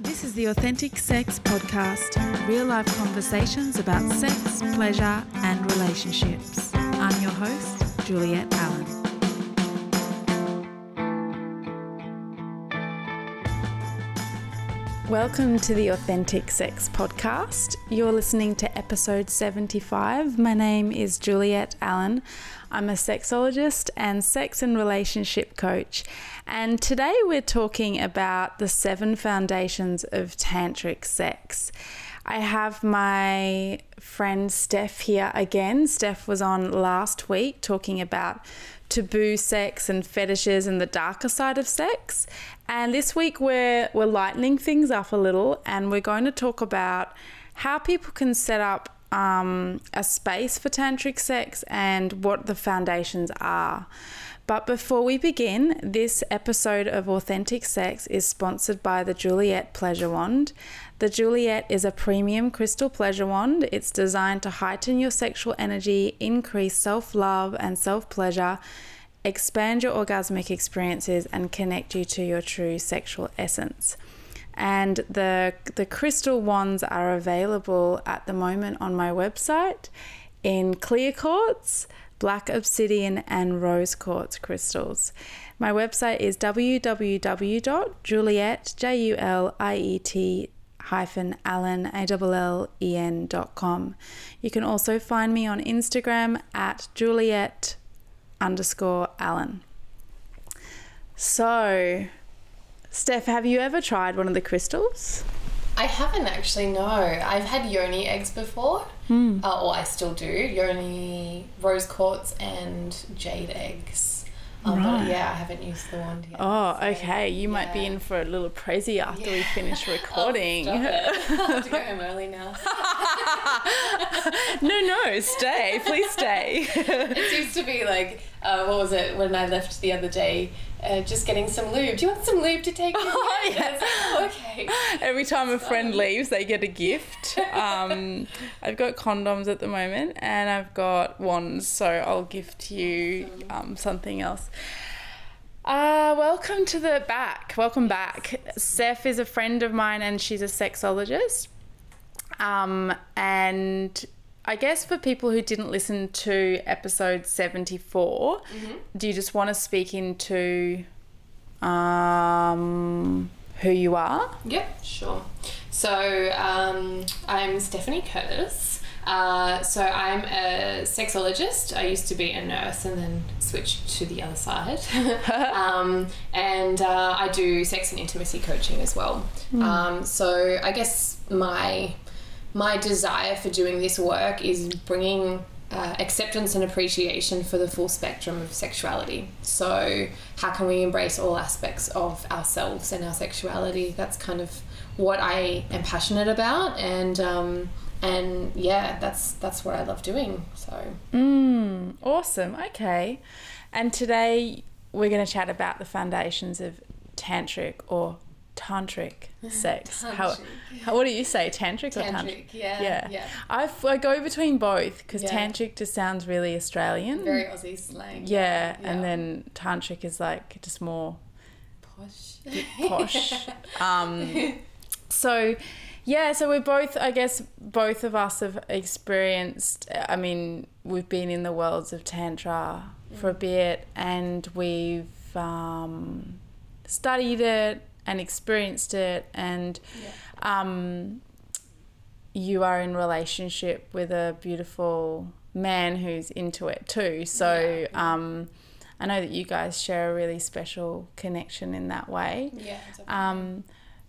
This is the Authentic Sex Podcast, real-life conversations about sex, pleasure and relationships. I'm your host, Juliet Allen. Welcome to the Authentic Sex Podcast. You're listening to episode 75. My name is Juliet Allen. I'm a sexologist and sex and relationship coach. And today we're talking about the 7 foundations of tantric sex. I have my friend Steph here again. Steph was on last week talking about taboo sex and fetishes and the darker side of sex. And this week we're lightening things up a little, and we're going to talk about how people can set up a space for tantric sex and what the foundations are. But before we begin, this episode of Authentic Sex is sponsored by the Juliet Pleasure Wand. The Juliet is a premium crystal pleasure wand. It's designed to heighten your sexual energy, increase self-love and self-pleasure, expand your orgasmic experiences, and connect you to your true sexual essence. And the crystal wands are available at the moment on my website in clear quartz, black obsidian and rose quartz crystals. My website is www.juliet-allen.com. You can also find me on Instagram at Juliet_Allen. So, Steph, have you ever tried one of the crystals? I haven't actually, no. I've had yoni eggs before, or I still do, yoni, rose quartz and jade eggs. Right. But yeah, I haven't used the wand yet. Oh, so, okay. You might be in for a little prezi after we finish recording. Oh, stop it. I have to go home early now. No, stay. Please stay. It used to be like, what was it, when I left the other day, just getting some lube. Do you want some lube to take? Oh, yes. Yeah. Okay. Every time a friend leaves, they get a gift. I've got condoms at the moment and I've got wands, so I'll gift you something else. Welcome to the back. Welcome back. Steph is a friend of mine and she's a sexologist. And I guess for people who didn't listen to episode 74, do you just want to speak into who you are? Yep, sure. So I'm Stephanie Curtis. So I'm a sexologist. I used to be a nurse and then switched to the other side. And I do sex and intimacy coaching as well. So I guess my desire for doing this work is bringing acceptance and appreciation for the full spectrum of sexuality. So how can we embrace all aspects of ourselves and our sexuality? That's kind of what I am passionate about, and yeah, that's what I love doing. So awesome. Okay, and today we're going to chat about the foundations of tantric sex. How what do you say, tantric? Yeah. I go between both because tantric just sounds really Australian, very Aussie slang. Yeah. And then tantric is like just more posh. So we're both, I guess both of us have experienced, I mean we've been in the worlds of tantra for a bit and we've studied it and experienced it, and you are in relationship with a beautiful man who's into it too, so I know that you guys share a really special connection in that way.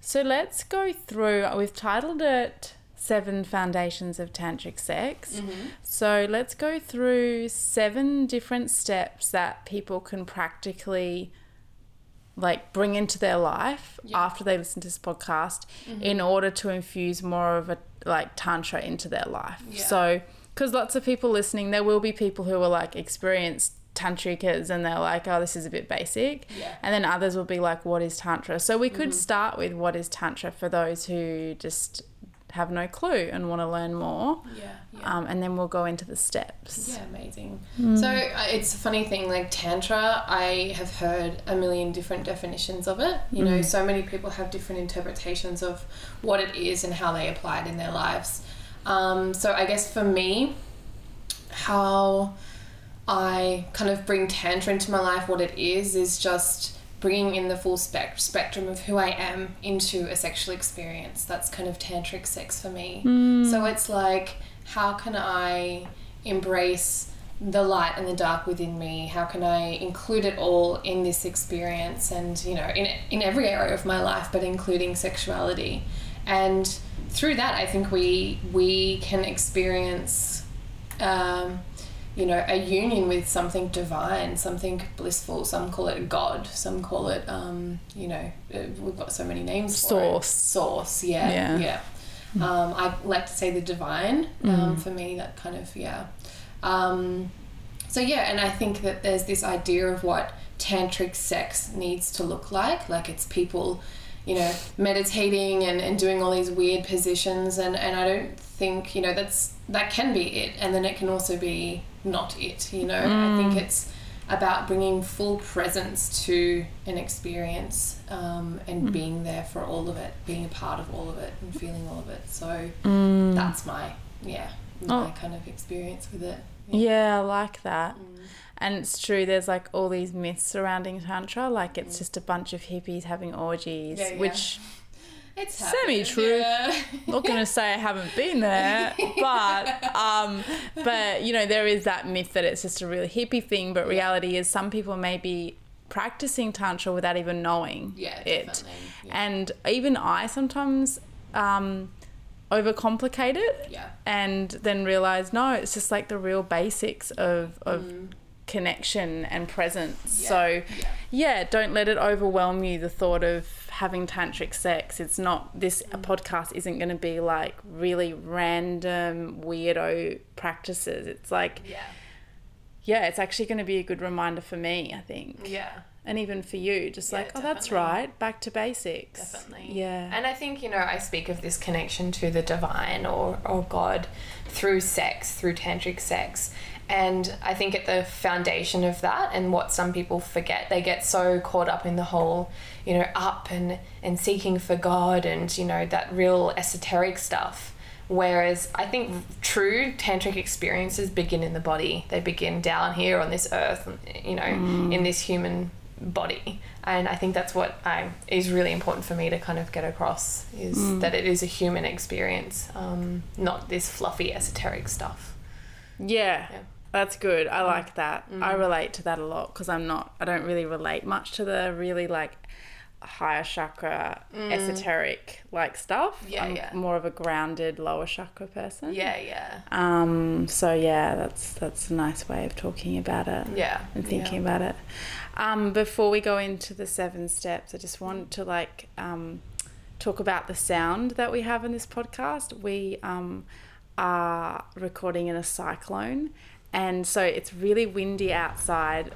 So let's go through, we've titled it 7 Foundations of Tantric Sex. So let's go through 7 different steps that people can practically like bring into their life after they listen to this podcast in order to infuse more of a like tantra into their life. So because lots of people listening, there will be people who are like experienced tantricas and they're like, oh, this is a bit basic, and then others will be like, what is tantra? So we could start with what is tantra for those who just have no clue and want to learn more. Yeah. And then we'll go into the steps. Yeah, amazing. Mm. So it's a funny thing, like Tantra, I have heard a million different definitions of it. You know, so many people have different interpretations of what it is and how they apply it in their lives. So I guess for me, how I kind of bring Tantra into my life, what it is just bringing in the full spectrum of who I am into a sexual experience. That's kind of tantric sex for me. So it's like, how can I embrace the light and the dark within me? How can I include it all in this experience? And, you know, in every area of my life, but including sexuality. And through that, I think we can experience, you know, a union with something divine, something blissful. Some call it God. Some call it, you know, we've got so many names for it. Source, yeah. I like to say the divine. For me, that kind of, so, yeah, and I think that there's this idea of what tantric sex needs to look like. Like, it's people, you know, meditating and doing all these weird positions. And I don't think, you know, that can be it. And then it can also be not it, you know. I think it's about bringing full presence to an experience, and being there for all of it, being a part of all of it and feeling all of it. So that's my my kind of experience with it. Yeah, I like that. And it's true, there's like all these myths surrounding Tantra, like it's just a bunch of hippies having orgies, which it's semi-true. Not gonna say I haven't been there, but you know, there is that myth that it's just a really hippie thing, but reality is some people may be practicing Tantra without even knowing it. Yeah. And even I sometimes overcomplicate it and then realize, no, it's just like the real basics of connection and presence. Don't let it overwhelm you, the thought of having tantric sex. It's not this podcast isn't going to be like really random weirdo practices. It's like it's actually going to be a good reminder for me, I think, and even for you, just like, definitely. Oh, that's right, back to basics. Definitely. Yeah. And I think, you know, I speak of this connection to the divine or God through sex, through tantric sex. And I think at the foundation of that, and what some people forget, they get so caught up in the whole, you know, up and seeking for God and, you know, that real esoteric stuff. Whereas I think true tantric experiences begin in the body. They begin down here on this earth, you know, in this human body. And I think that's what is really important for me to kind of get across, is that it is a human experience, not this fluffy esoteric stuff. Yeah. That's good. I like that. I relate to that a lot, because I don't really relate much to the really like higher chakra esoteric like stuff. I'm more of a grounded lower chakra person. So that's a nice way of talking about it and thinking about it. Before we go into the 7 steps, I just want to like talk about the sound that we have in this podcast. We are recording in a cyclone, and so it's really windy outside.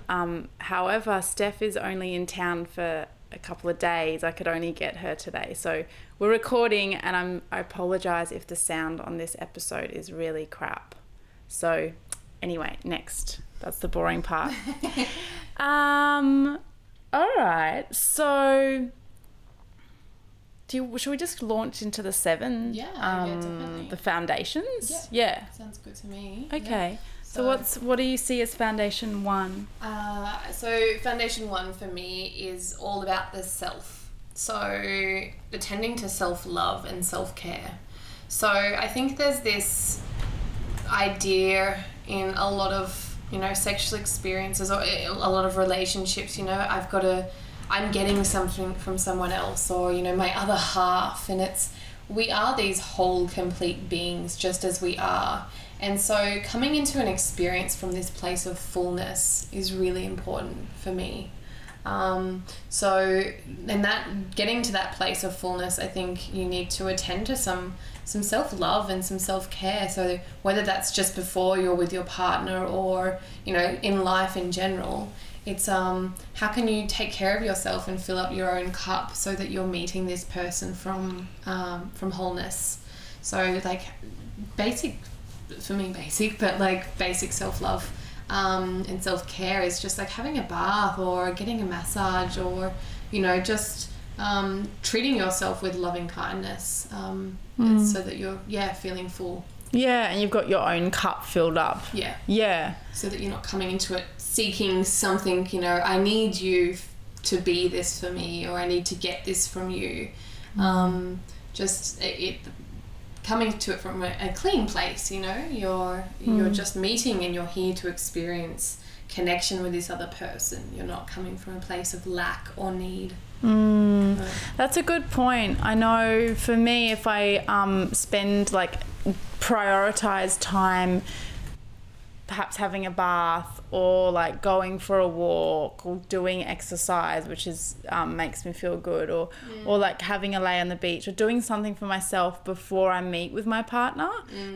However, Steph is only in town for a couple of days. I could only get her today, so we're recording, and I apologize if the sound on this episode is really crap. So anyway, next. That's the boring part. All right, so should we just launch into the 7? Definitely. The foundations? Yeah. Sounds good to me. Okay. Yeah. So what do you see as foundation 1? So foundation 1 for me is all about the self. So attending to self-love and self-care. So I think there's this idea in a lot of, you know, sexual experiences or a lot of relationships, you know, I'm getting something from someone else, or, you know, my other half, and we are these whole complete beings just as we are. And so coming into an experience from this place of fullness is really important for me. Getting to that place of fullness, I think you need to attend to some self-love and some self-care. So whether that's just before you're with your partner or, you know, in life in general, it's how can you take care of yourself and fill up your own cup so that you're meeting this person from wholeness. So like basic, for me basic, but like basic self-love and self-care is just like having a bath or getting a massage or, you know, just treating yourself with loving kindness so that you're, feeling full. Yeah, and you've got your own cup filled up. Yeah. Yeah. So that you're not coming into it seeking something, you know, I need you to be this for me, or I need to get this from you. Just it coming to it from a clean place, you know, you're just meeting and you're here to experience connection with this other person. You're not coming from a place of lack or need. That's a good point. I know for me, if I spend like prioritize time perhaps having a bath or like going for a walk or doing exercise, which is makes me feel good, or like having a lay on the beach or doing something for myself before I meet with my partner,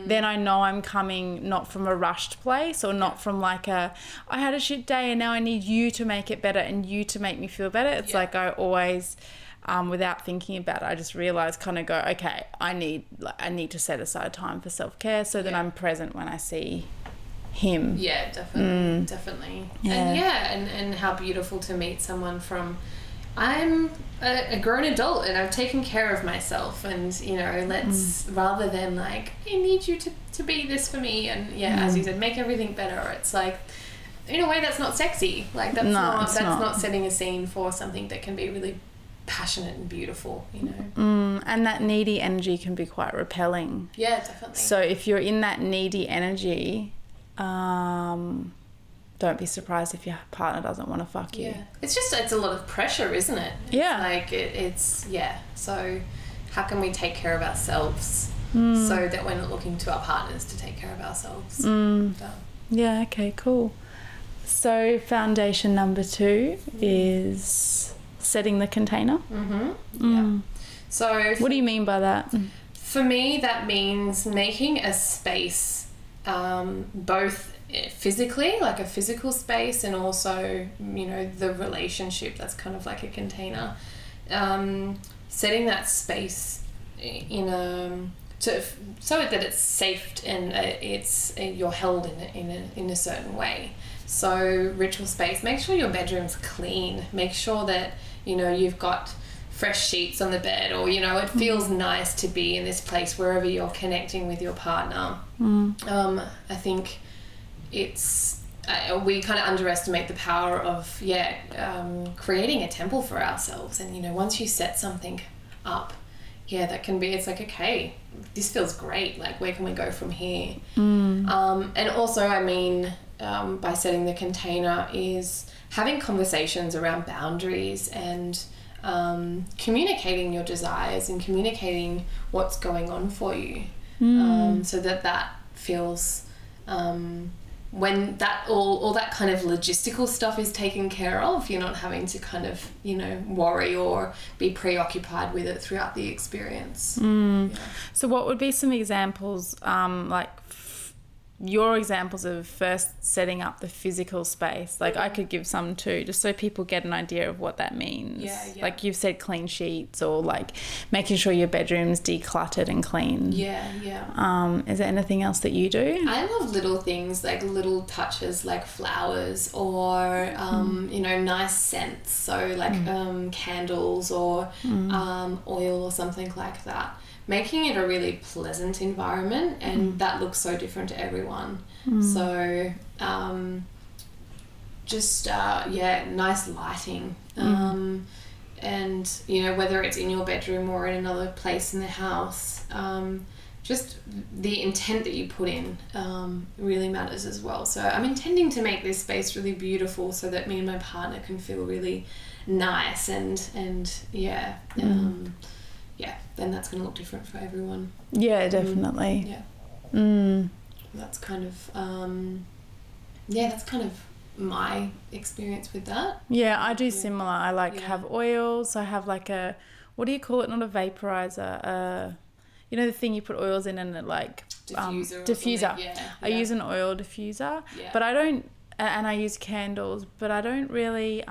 then I know I'm coming not from a rushed place or not from like a I had a shit day and now I need you to make it better and you to make me feel better. It's like I always without thinking about it, I just realised, kind of go, okay, I need to set aside time for self-care so that I'm present when I see him. Definitely. Yeah. And how beautiful to meet someone from I'm a grown adult and I've taken care of myself, and you know, let's rather than like I need you to be this for me and as you said, make everything better. It's like, in a way, that's not sexy. Like that's not setting a scene for something that can be really passionate and beautiful, you know. And that needy energy can be quite repelling. Yeah, definitely. So if you're in that needy energy, don't be surprised if your partner doesn't want to fuck you. Yeah. It's a lot of pressure, isn't it? Yeah. Like it's. So how can we take care of ourselves so that we're not looking to our partners to take care of ourselves? Yeah, okay, cool. So foundation number 2 is setting the container. So what do you mean by that? For me, that means making a space, both physically, like a physical space, and also, you know, the relationship that's kind of like a container. Setting that space in so that it's safe and you're held in a certain way. So ritual space, make sure your bedroom's clean. Make sure that, you know, you've got fresh sheets on the bed, or, you know, it feels nice to be in this place wherever you're connecting with your partner. I think we kind of underestimate the power of creating a temple for ourselves. And, you know, once you set something up, that can be, it's like, okay, this feels great. Like, where can we go from here? And also, I mean, by setting the container is having conversations around boundaries and communicating your desires and communicating what's going on for you, so that feels when that all that kind of logistical stuff is taken care of, you're not having to kind of, you know, worry or be preoccupied with it throughout the experience. So what would be some examples, like your examples of first setting up the physical space? Like, I could give some too, just so people get an idea of what that means. Like you've said, clean sheets, or like making sure your bedroom's decluttered and clean. Is there anything else that you do? I love little things, like little touches, like flowers or you know, nice scents, so like candles or oil or something like that. Making it a really pleasant environment, and that looks so different to everyone. So nice lighting, and, you know, whether it's in your bedroom or in another place in the house, just the intent that you put in really matters as well. So I'm intending to make this space really beautiful so that me and my partner can feel really nice and then that's going to look different for everyone. Yeah, definitely. That's kind of my experience with that. I do similar. I have oils. I have like a, what do you call it, not a vaporizer, you know, the thing you put oils in and it like diffuser. I use an oil diffuser, but I don't, and I use candles, but I don't really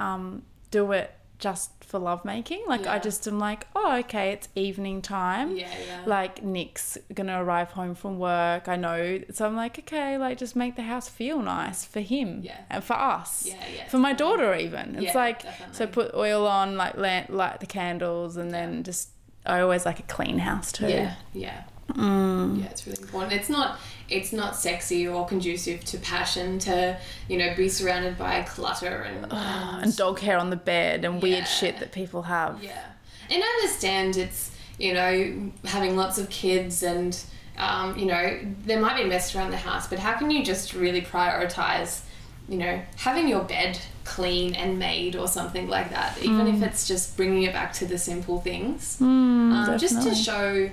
do it just for lovemaking. Like, yeah. I just am like, oh, okay, it's evening time. Yeah, yeah. Like, Nick's going to arrive home from work, I know. So I'm like, okay, like, just make the house feel nice for him. Yeah. And for us. Yeah, yeah. For my daughter even. It's yeah, like, definitely. So put oil on, like, light the candles, and then just, I always like a clean house too. Yeah, yeah. Mm. Yeah, it's really important. It's not sexy or conducive to passion to, you know, be surrounded by clutter and dog hair on the bed and weird shit that people have. Yeah. And I understand it's, you know, having lots of kids and, you know, there might be mess around the house, but how can you just really prioritize, you know, having your bed clean and made or something like that, even if it's just bringing it back to the simple things, just to show,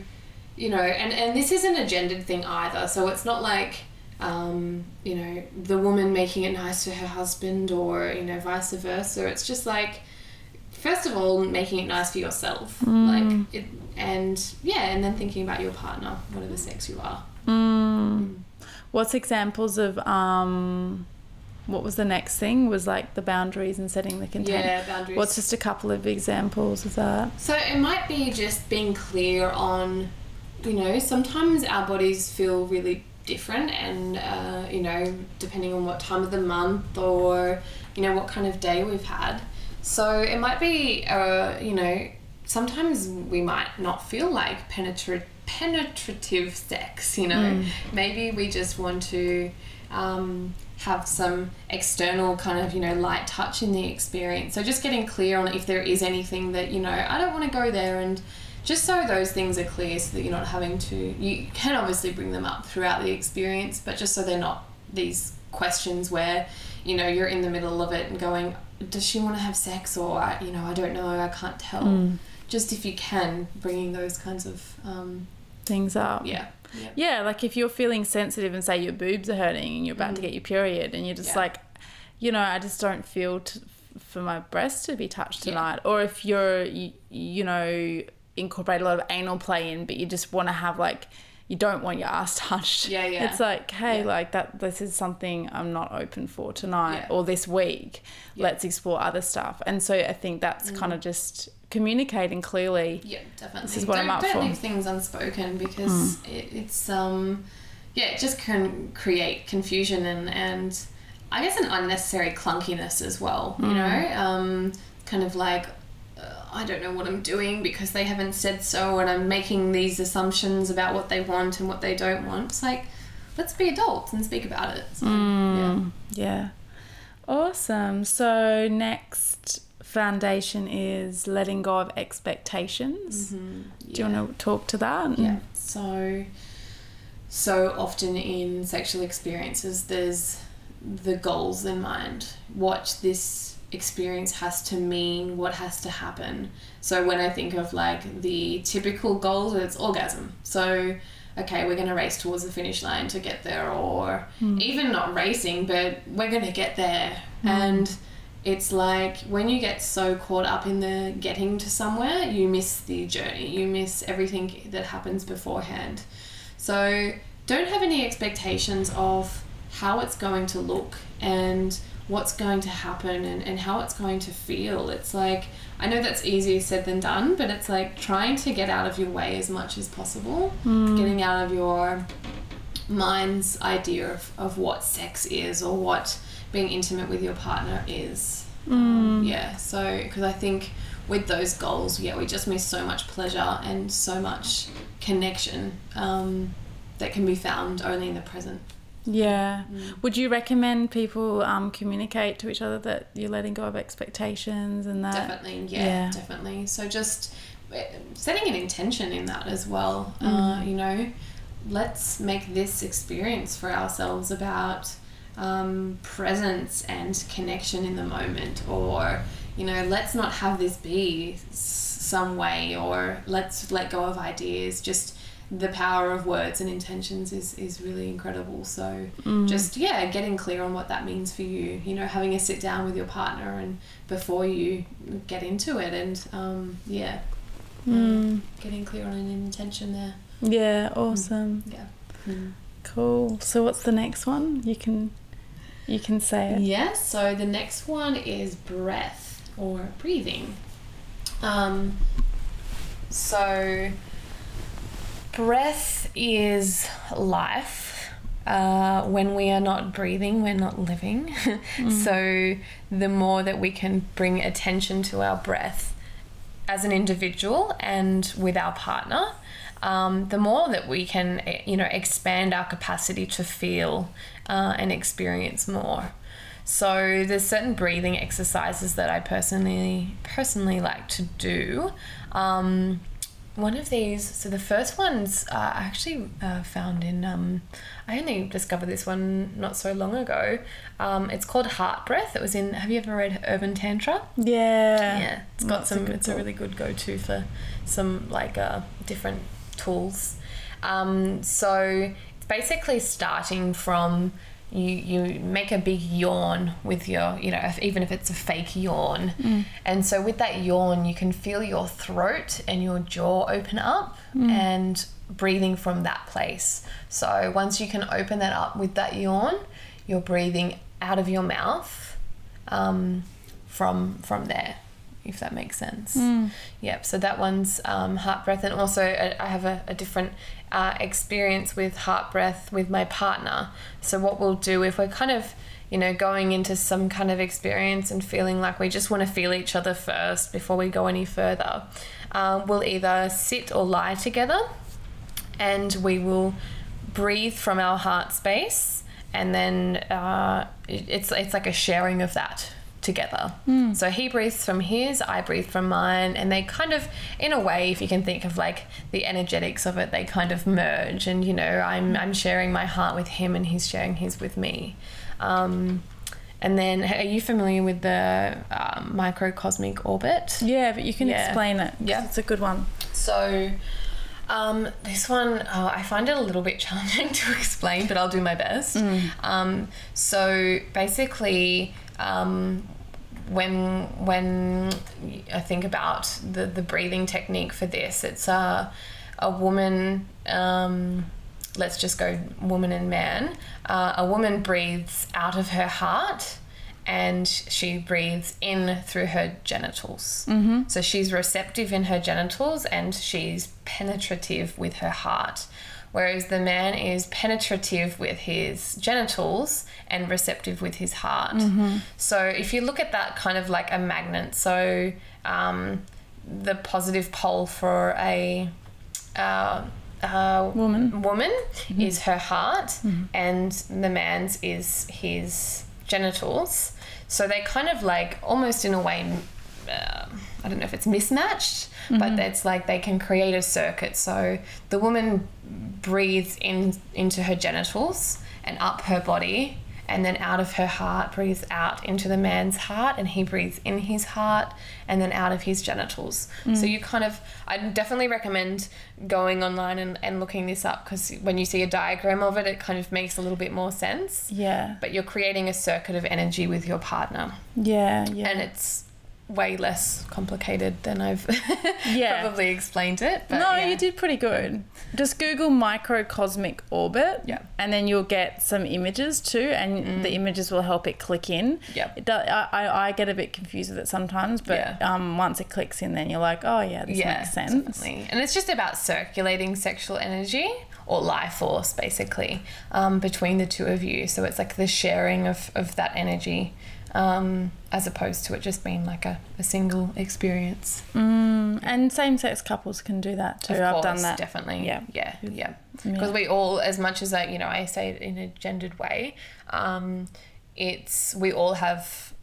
you know, and this isn't a gendered thing either, so it's not like, you know, the woman making it nice for her husband or, you know, vice versa. It's just like, first of all, making it nice for yourself, like it, and yeah, and then thinking about your partner, whatever sex you are. What's examples of what was the next thing? Was like the boundaries and setting the container. Yeah, boundaries. What's just a couple of examples of that? So it might be just being clear on, you know, sometimes our bodies feel really different and, you know, depending on what time of the month or, you know, what kind of day we've had. So it might be, you know, sometimes we might not feel like penetrative sex, you know. Maybe we just want to... have some external kind of, you know, light touch in the experience. So just getting clear on if there is anything that, you know, I don't want to go there, and just so those things are clear so that you're not having to, you can obviously bring them up throughout the experience, but just so they're not these questions where, you know, you're in the middle of it and going, does she want to have sex, or, you know, I don't know, I can't tell. Just if you can, bringing those kinds of things up. Yeah. Yep. Yeah, like if you're feeling sensitive and say your boobs are hurting and you're about to get your period and you're just like, you know, I just don't feel for my breasts to be touched tonight. Or if you're, you know, incorporate a lot of anal play in, but you just want to have like, you don't want your ass touched. Yeah, yeah. It's like, hey, like that. This is something I'm not open for tonight or this week. Yeah. Let's explore other stuff. And so I think that's kind of just... communicating clearly. Yeah, definitely. This is what I'm up for. Don't leave things unspoken, because it's it just can create confusion and I guess an unnecessary clunkiness as well. You know, kind of like I don't know what I'm doing because they haven't said so, and I'm making these assumptions about what they want and what they don't want. It's like, let's be adults and speak about it. So, yeah. Awesome. So next. Foundation is letting go of expectations. Do you want to talk to that? Yeah. So often in sexual experiences there's the goals in mind, what this experience has to mean, what has to happen. So when I think of like the typical goals, it's orgasm. So okay, we're going to race towards the finish line to get there, or even not racing, but we're going to get there. And it's like when you get so caught up in the getting to somewhere, you miss the journey, you miss everything that happens beforehand. So don't have any expectations of how it's going to look and what's going to happen and how it's going to feel. It's like, I know that's easier said than done, but it's like trying to get out of your way as much as possible, getting out of your mind's idea of what sex is or what being intimate with your partner is. So because I think with those goals, we just miss so much pleasure and so much connection that can be found only in the present. Would you recommend people communicate to each other that you're letting go of expectations and that? Definitely. Definitely. So just setting an intention in that as well. You know, let's make this experience for ourselves about presence and connection in the moment, or, you know, let's not have this be some way, or let's let go of ideas. Just the power of words and intentions is really incredible. So just getting clear on what that means for you, you know, having a sit down with your partner and before you get into it, and getting clear on an intention there. Awesome. Cool. So what's the next one? You can say it. So the next one is breath. or breathing. So breath is life. When we are not breathing, we're not living. So the more that we can bring attention to our breath as an individual and with our partner, the more that we can, you know, expand our capacity to feel and experience more. So there's certain breathing exercises that I personally like to do. One of these, so the first one's actually found in, I only discovered this one not so long ago. It's called Heart Breath. It was in, have you ever read Urban Tantra? Yeah. Yeah. It's got it's a really good go-to for some like different tools. So it's basically starting from you make a big yawn with your, you know, even if it's a fake yawn. And so with that yawn, you can feel your throat and your jaw open up and breathing from that place. So once you can open that up with that yawn, you're breathing out of your mouth from there, if that makes sense. Yep. So that one's Heart Breath. And also I have a different experience with Heart Breath with my partner. So what we'll do if we're kind of, you know, going into some kind of experience and feeling like we just want to feel each other first before we go any further, we'll either sit or lie together and we will breathe from our heart space, and then it's like a sharing of that together. So he breathes from his, I breathe from mine, and they kind of, in a way, if you can think of like the energetics of it, they kind of merge. And, you know, I'm sharing my heart with him and he's sharing his with me. And then, are you familiar with the microcosmic orbit? Yeah, but you can explain it. Yeah, it's a good one. So this one, I find it a little bit challenging to explain, but I'll do my best. So basically, when I think about the breathing technique for this, it's a woman, let's just go woman and man. A woman breathes out of her heart and she breathes in through her genitals. So she's receptive in her genitals and she's penetrative with her heart. Whereas the man is penetrative with his genitals and receptive with his heart. So if you look at that kind of like a magnet, so the positive pole for a woman is her heart and the man's is his genitals. So they kind of like almost in a way, I don't know if it's mismatched, but it's like they can create a circuit. So the woman breathes into her genitals and up her body, and then out of her heart breathes out into the man's heart, and he breathes in his heart and then out of his genitals. So you kind of, I definitely recommend going online and looking this up, because when you see a diagram of it, it kind of makes a little bit more sense. Yeah. But you're creating a circuit of energy with your partner. Yeah. And it's way less complicated than I've probably explained it. But you did pretty good. Just Google microcosmic orbit and then you'll get some images too, and the images will help it click in. It does, I get a bit confused with it sometimes, but once it clicks in, then you're like, oh yeah, this makes sense. Definitely. And it's just about circulating sexual energy or life force basically between the two of you. So it's like the sharing of that energy, as opposed to it just being like a single experience. And same-sex couples can do that too. Of course, I've done that. Definitely. Yeah. Because we all, as much as that, you know, I say it in a gendered way, we all have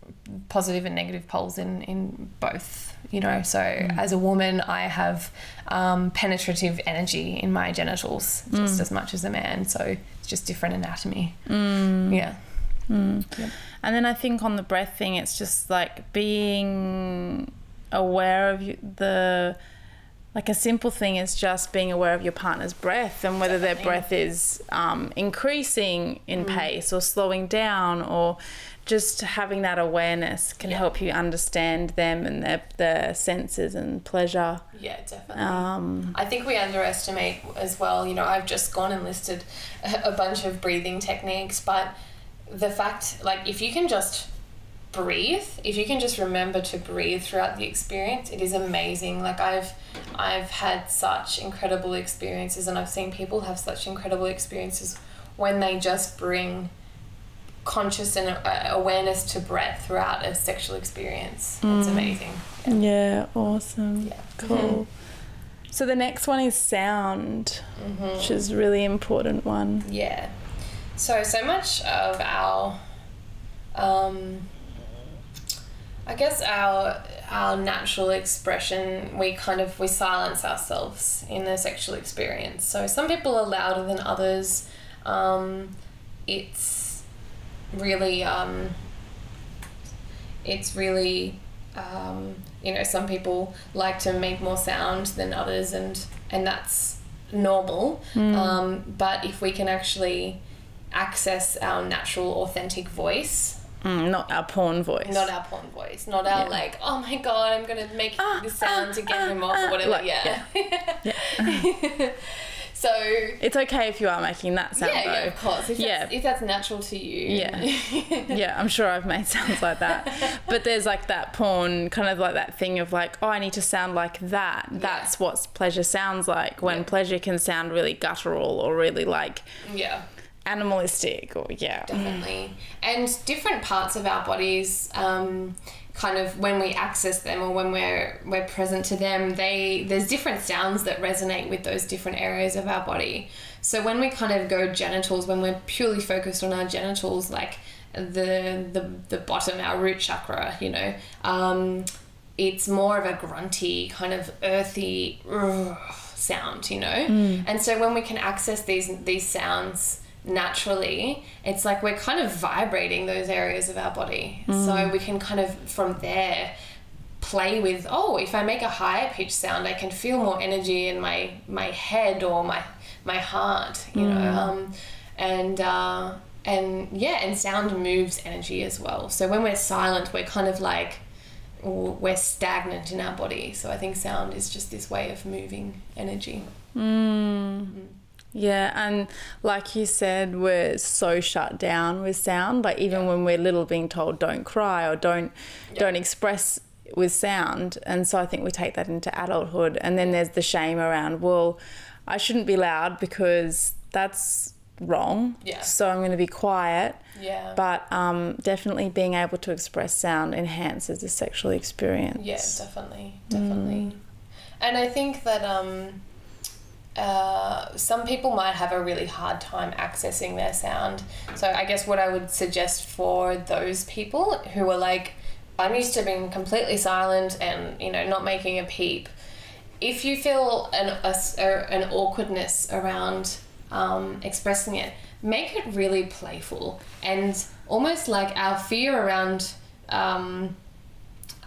positive and negative poles in both, you know. So as a woman, I have penetrative energy in my genitals just as much as a man. So it's just different anatomy. Yep. And then I think on the breath thing, it's just like being aware of like a simple thing is just being aware of your partner's breath and whether their breath is increasing in pace or slowing down, or just having that awareness can help you understand them and their senses and pleasure. Yeah, definitely. I think we underestimate as well, you know, I've just gone and listed a bunch of breathing techniques, but the fact, like, if you can just breathe. If you can just remember to breathe throughout the experience, it is amazing. Like I've had such incredible experiences, and I've seen people have such incredible experiences when they just bring conscious and awareness to breath throughout a sexual experience. It's amazing. Yeah, awesome. Yeah. Cool. Mm-hmm. So the next one is sound, mm-hmm. which is a really important one. Yeah. So much of our I guess our natural expression, we silence ourselves in a sexual experience. So some people are louder than others. It's really, some people like to make more sound than others, and that's normal. But if we can actually access our natural, authentic voice. Not our porn voice. Not our like, oh my God, I'm going to make this sound to get him off or whatever. So it's okay if you are making that sound though. Yeah, of course. If that's natural to you. Yeah. Yeah, I'm sure I've made sounds like that. But there's like that porn kind of like that thing of like, oh, I need to sound like that. That's what pleasure sounds like, when pleasure can sound really guttural or really like... Yeah. Animalistic or definitely. And different parts of our bodies, kind of when we access them or when we're present to them, there's different sounds that resonate with those different areas of our body. So when we kind of go genitals, when we're purely focused on our genitals, like the bottom, our root chakra, it's more of a grunty kind of earthy sound, and so when we can access these sounds naturally, it's like we're kind of vibrating those areas of our body. So we can kind of from there play with, if I make a higher pitch sound, I can feel more energy in my head or my heart, and sound moves energy as well. So when we're silent, we're kind of like we're stagnant in our body. So I think sound is just this way of moving energy. Yeah, and like you said, we're so shut down with sound. Like even when we're little, being told don't cry or don't express with sound. And so I think we take that into adulthood. And then there's the shame around, well, I shouldn't be loud because that's wrong. Yeah. So I'm going to be quiet. Yeah. But definitely being able to express sound enhances the sexual experience. Yeah, definitely. And I think that... some people might have a really hard time accessing their sound. So I guess what I would suggest for those people who are like, I'm used to being completely silent and, not making a peep. If you feel an awkwardness around expressing it, make it really playful and almost like our fear around...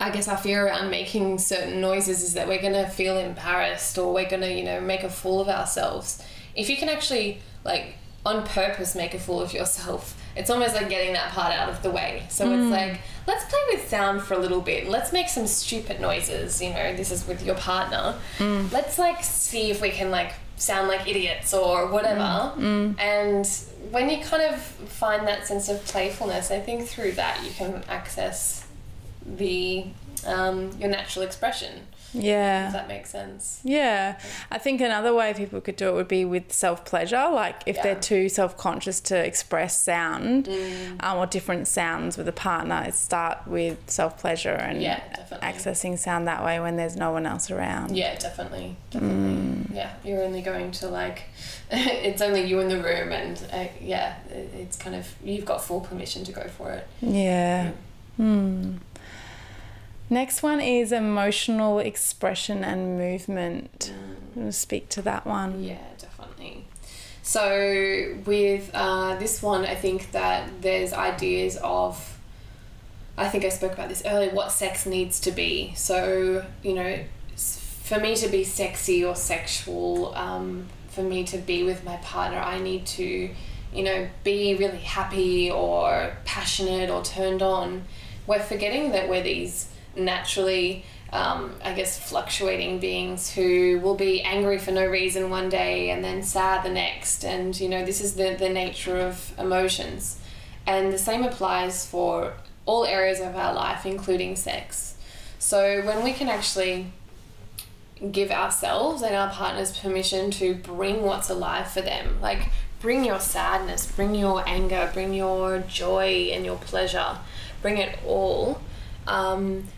I guess our fear around making certain noises is that we're going to feel embarrassed or we're going to, make a fool of ourselves. If you can actually, like, on purpose make a fool of yourself, it's almost like getting that part out of the way. So it's like, let's play with sound for a little bit. Let's make some stupid noises, this is with your partner. Let's, like, see if we can, like, sound like idiots or whatever. And when you kind of find that sense of playfulness, I think through that you can access... the your natural expression, if that makes sense. I think another way people could do it would be with self-pleasure, like if they're too self-conscious to express sound or different sounds with a partner, is start with self-pleasure and accessing sound that way when there's no one else around. Definitely. You're only going to like it's only you in the room, and it's kind of, you've got full permission to go for it. Next one is emotional expression and movement. I'm going to speak to that one. Yeah, definitely. So with this one, I think that there's ideas of, I think I spoke about this earlier, what sex needs to be. So, for me to be sexy or sexual, for me to be with my partner, I need to, be really happy or passionate or turned on. We're forgetting that we're these naturally, fluctuating beings who will be angry for no reason one day and then sad the next. And, this is the nature of emotions. And the same applies for all areas of our life, including sex. So when we can actually give ourselves and our partners permission to bring what's alive for them, like bring your sadness, bring your anger, bring your joy and your pleasure, bring it all.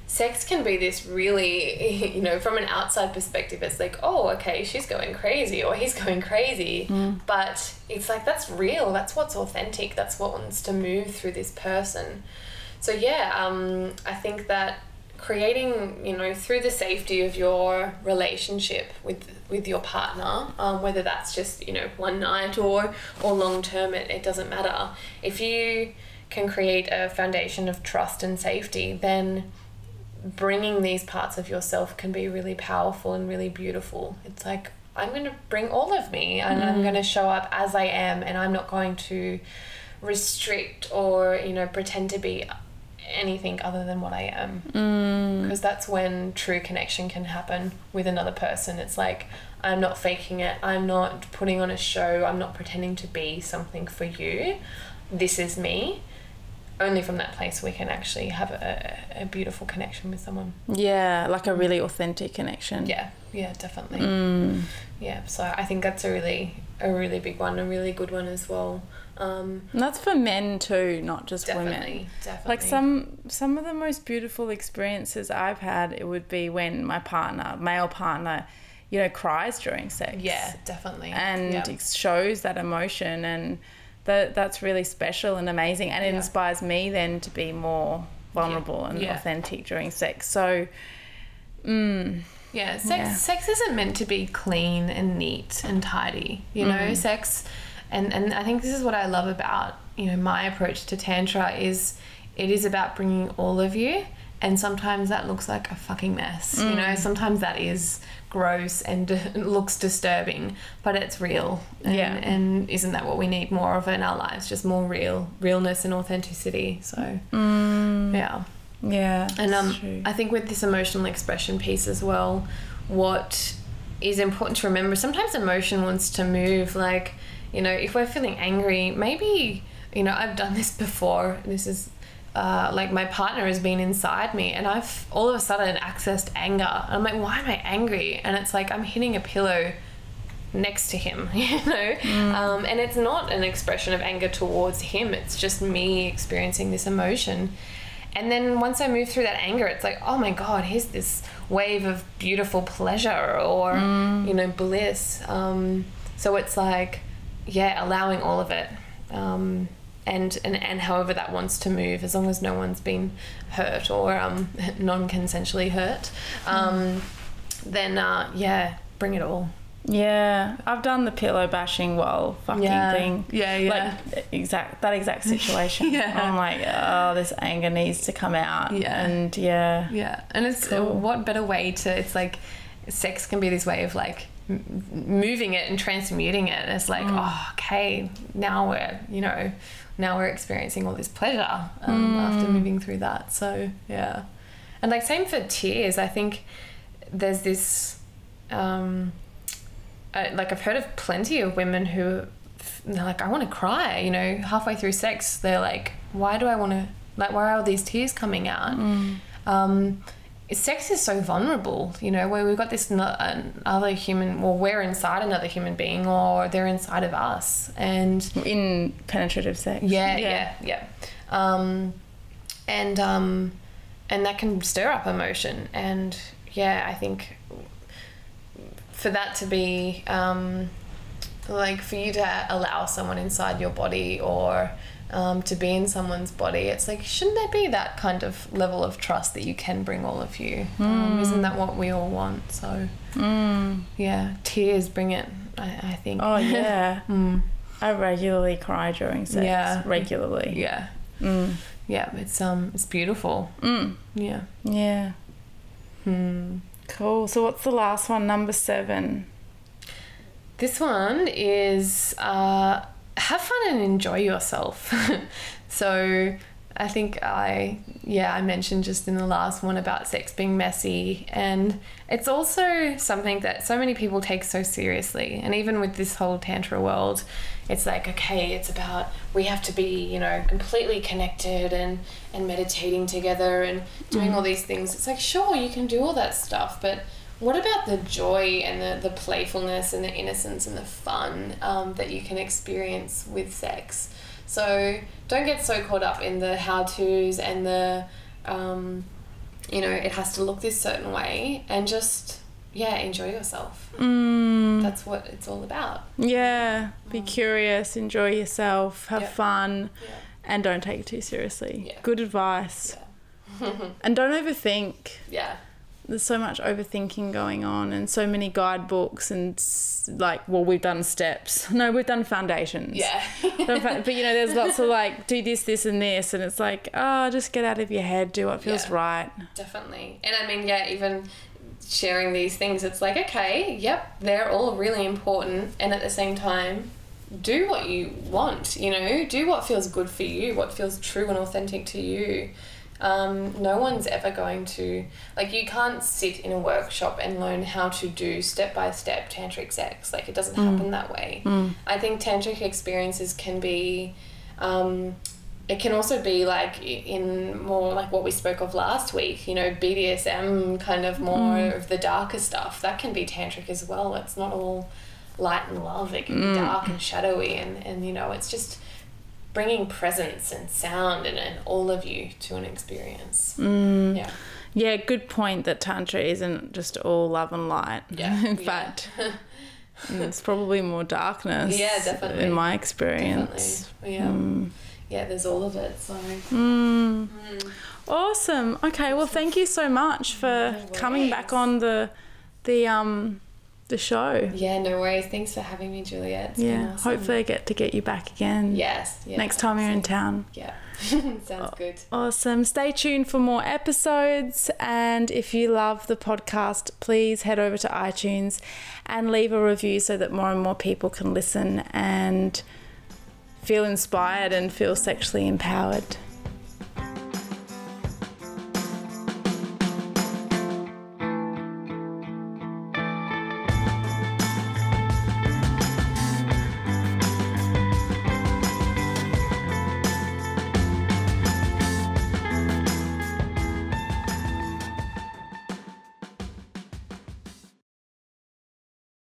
Sex can be this really, from an outside perspective, it's like, oh, okay, she's going crazy or he's going crazy. Mm. But it's like, that's real. That's what's authentic. That's what wants to move through this person. So yeah, I think that creating, through the safety of your relationship with your partner, whether that's just, one night or long term, it doesn't matter. If you can create a foundation of trust and safety, then bringing these parts of yourself can be really powerful and really beautiful. It's like, I'm going to bring all of me and I'm going to show up as I am, and I'm not going to restrict or, pretend to be anything other than what I am. Because that's when true connection can happen with another person. It's like, I'm not faking it. I'm not putting on a show. I'm not pretending to be something for you. This is me. Only from that place we can actually have a beautiful connection with someone. Yeah, like a really authentic connection. Yeah, definitely. Yeah, so I think that's a really big one, a really good one as well. And that's for men too, not just women. Definitely. Like some of the most beautiful experiences I've had, it would be when my male partner, cries during sex. Yeah, definitely. And it shows that emotion, and that's really special and amazing, and it inspires me then to be more vulnerable and authentic during sex. So sex isn't meant to be clean and neat and tidy, sex, and I think this is what I love about my approach to Tantra is it is about bringing all of you, and sometimes that looks like a fucking mess. Sometimes that is gross and looks disturbing, but it's real, and isn't that what we need more of in our lives? Just more realness and authenticity. So and true. I think with this emotional expression piece as well, what is important to remember, sometimes emotion wants to move, like if we're feeling angry, maybe I've done this before, this is like my partner has been inside me and I've all of a sudden accessed anger. I'm like, why am I angry? And it's like I'm hitting a pillow next to him, and it's not an expression of anger towards him, it's just me experiencing this emotion. And then once I move through that anger, it's like, oh my God, here's this wave of beautiful pleasure or bliss. So it's like allowing all of it, and however that wants to move, as long as no one's been hurt or non-consensually hurt, then bring it all. I've done the pillow bashing while fucking thing. Like that exact situation. I'm like, oh, this anger needs to come out. And it's cool. What better way to, it's like sex can be this way of like moving it and transmuting it. It's like, oh, okay, now we're experiencing all this pleasure after moving through that. So and like same for tears. I think there's this like I've heard of plenty of women who they're like, I want to cry, halfway through sex they're like, why are these tears coming out? Sex is so vulnerable, where we've got this other human, or we're inside another human being, or they're inside of us, and in penetrative sex. And that can stir up emotion, and I think for that to be like for you to allow someone inside your body or to be in someone's body, it's like, shouldn't there be that kind of level of trust that you can bring all of you? Isn't that what we all want? So tears bring it, I think. Oh yeah. I regularly cry during sex. It's it's beautiful. Cool. So what's the last one, number 7? This one is have fun and enjoy yourself. So I think I mentioned just in the last one about sex being messy, and it's also something that so many people take so seriously. And even with this whole tantra world, it's like, okay, it's about, we have to be, you know, completely connected and meditating together and doing all these things. It's like, sure, you can do all that stuff, but what about the joy and the playfulness and the innocence and the fun that you can experience with sex? So don't get so caught up in the how-tos and the, it has to look this certain way, and just, enjoy yourself. That's what it's all about. Yeah, be curious, enjoy yourself, have fun, and don't take it too seriously. Yeah. Good advice. Yeah. And don't overthink. Yeah. There's so much overthinking going on, and so many guidebooks and we've done steps. No, we've done foundations. Yeah. But there's lots of do this and this, and it's like, oh, just get out of your head, do what feels right. Definitely. And I mean, even sharing these things, it's like, okay, yep, they're all really important, and at the same time, do what you want, do what feels good for you, what feels true and authentic to you. No one's ever going to, you can't sit in a workshop and learn how to do step-by-step tantric sex. It doesn't happen that way. I think tantric experiences can be, it can also be in more what we spoke of last week, BDSM kind of more of the darker stuff. That can be tantric as well. It's not all light and love. It can be dark and shadowy and it's just bringing presence and sound and all of you to an experience. Yeah, good point that Tantra isn't just all love and light. Yeah. In fact, it's probably more darkness. Yeah, definitely. In my experience. Definitely. Yeah. Yeah, there's all of it. So. Awesome. Okay, well, thank you so much for coming back on the show. Yeah, no worries. Thanks for having me, Juliet. It's been awesome. Hopefully I get to get you back again. Yes. Yeah, next time you're in town. Yeah. Sounds good. Awesome. Stay tuned for more episodes, and if you love the podcast, please head over to iTunes and leave a review so that more and more people can listen and feel inspired and feel sexually empowered.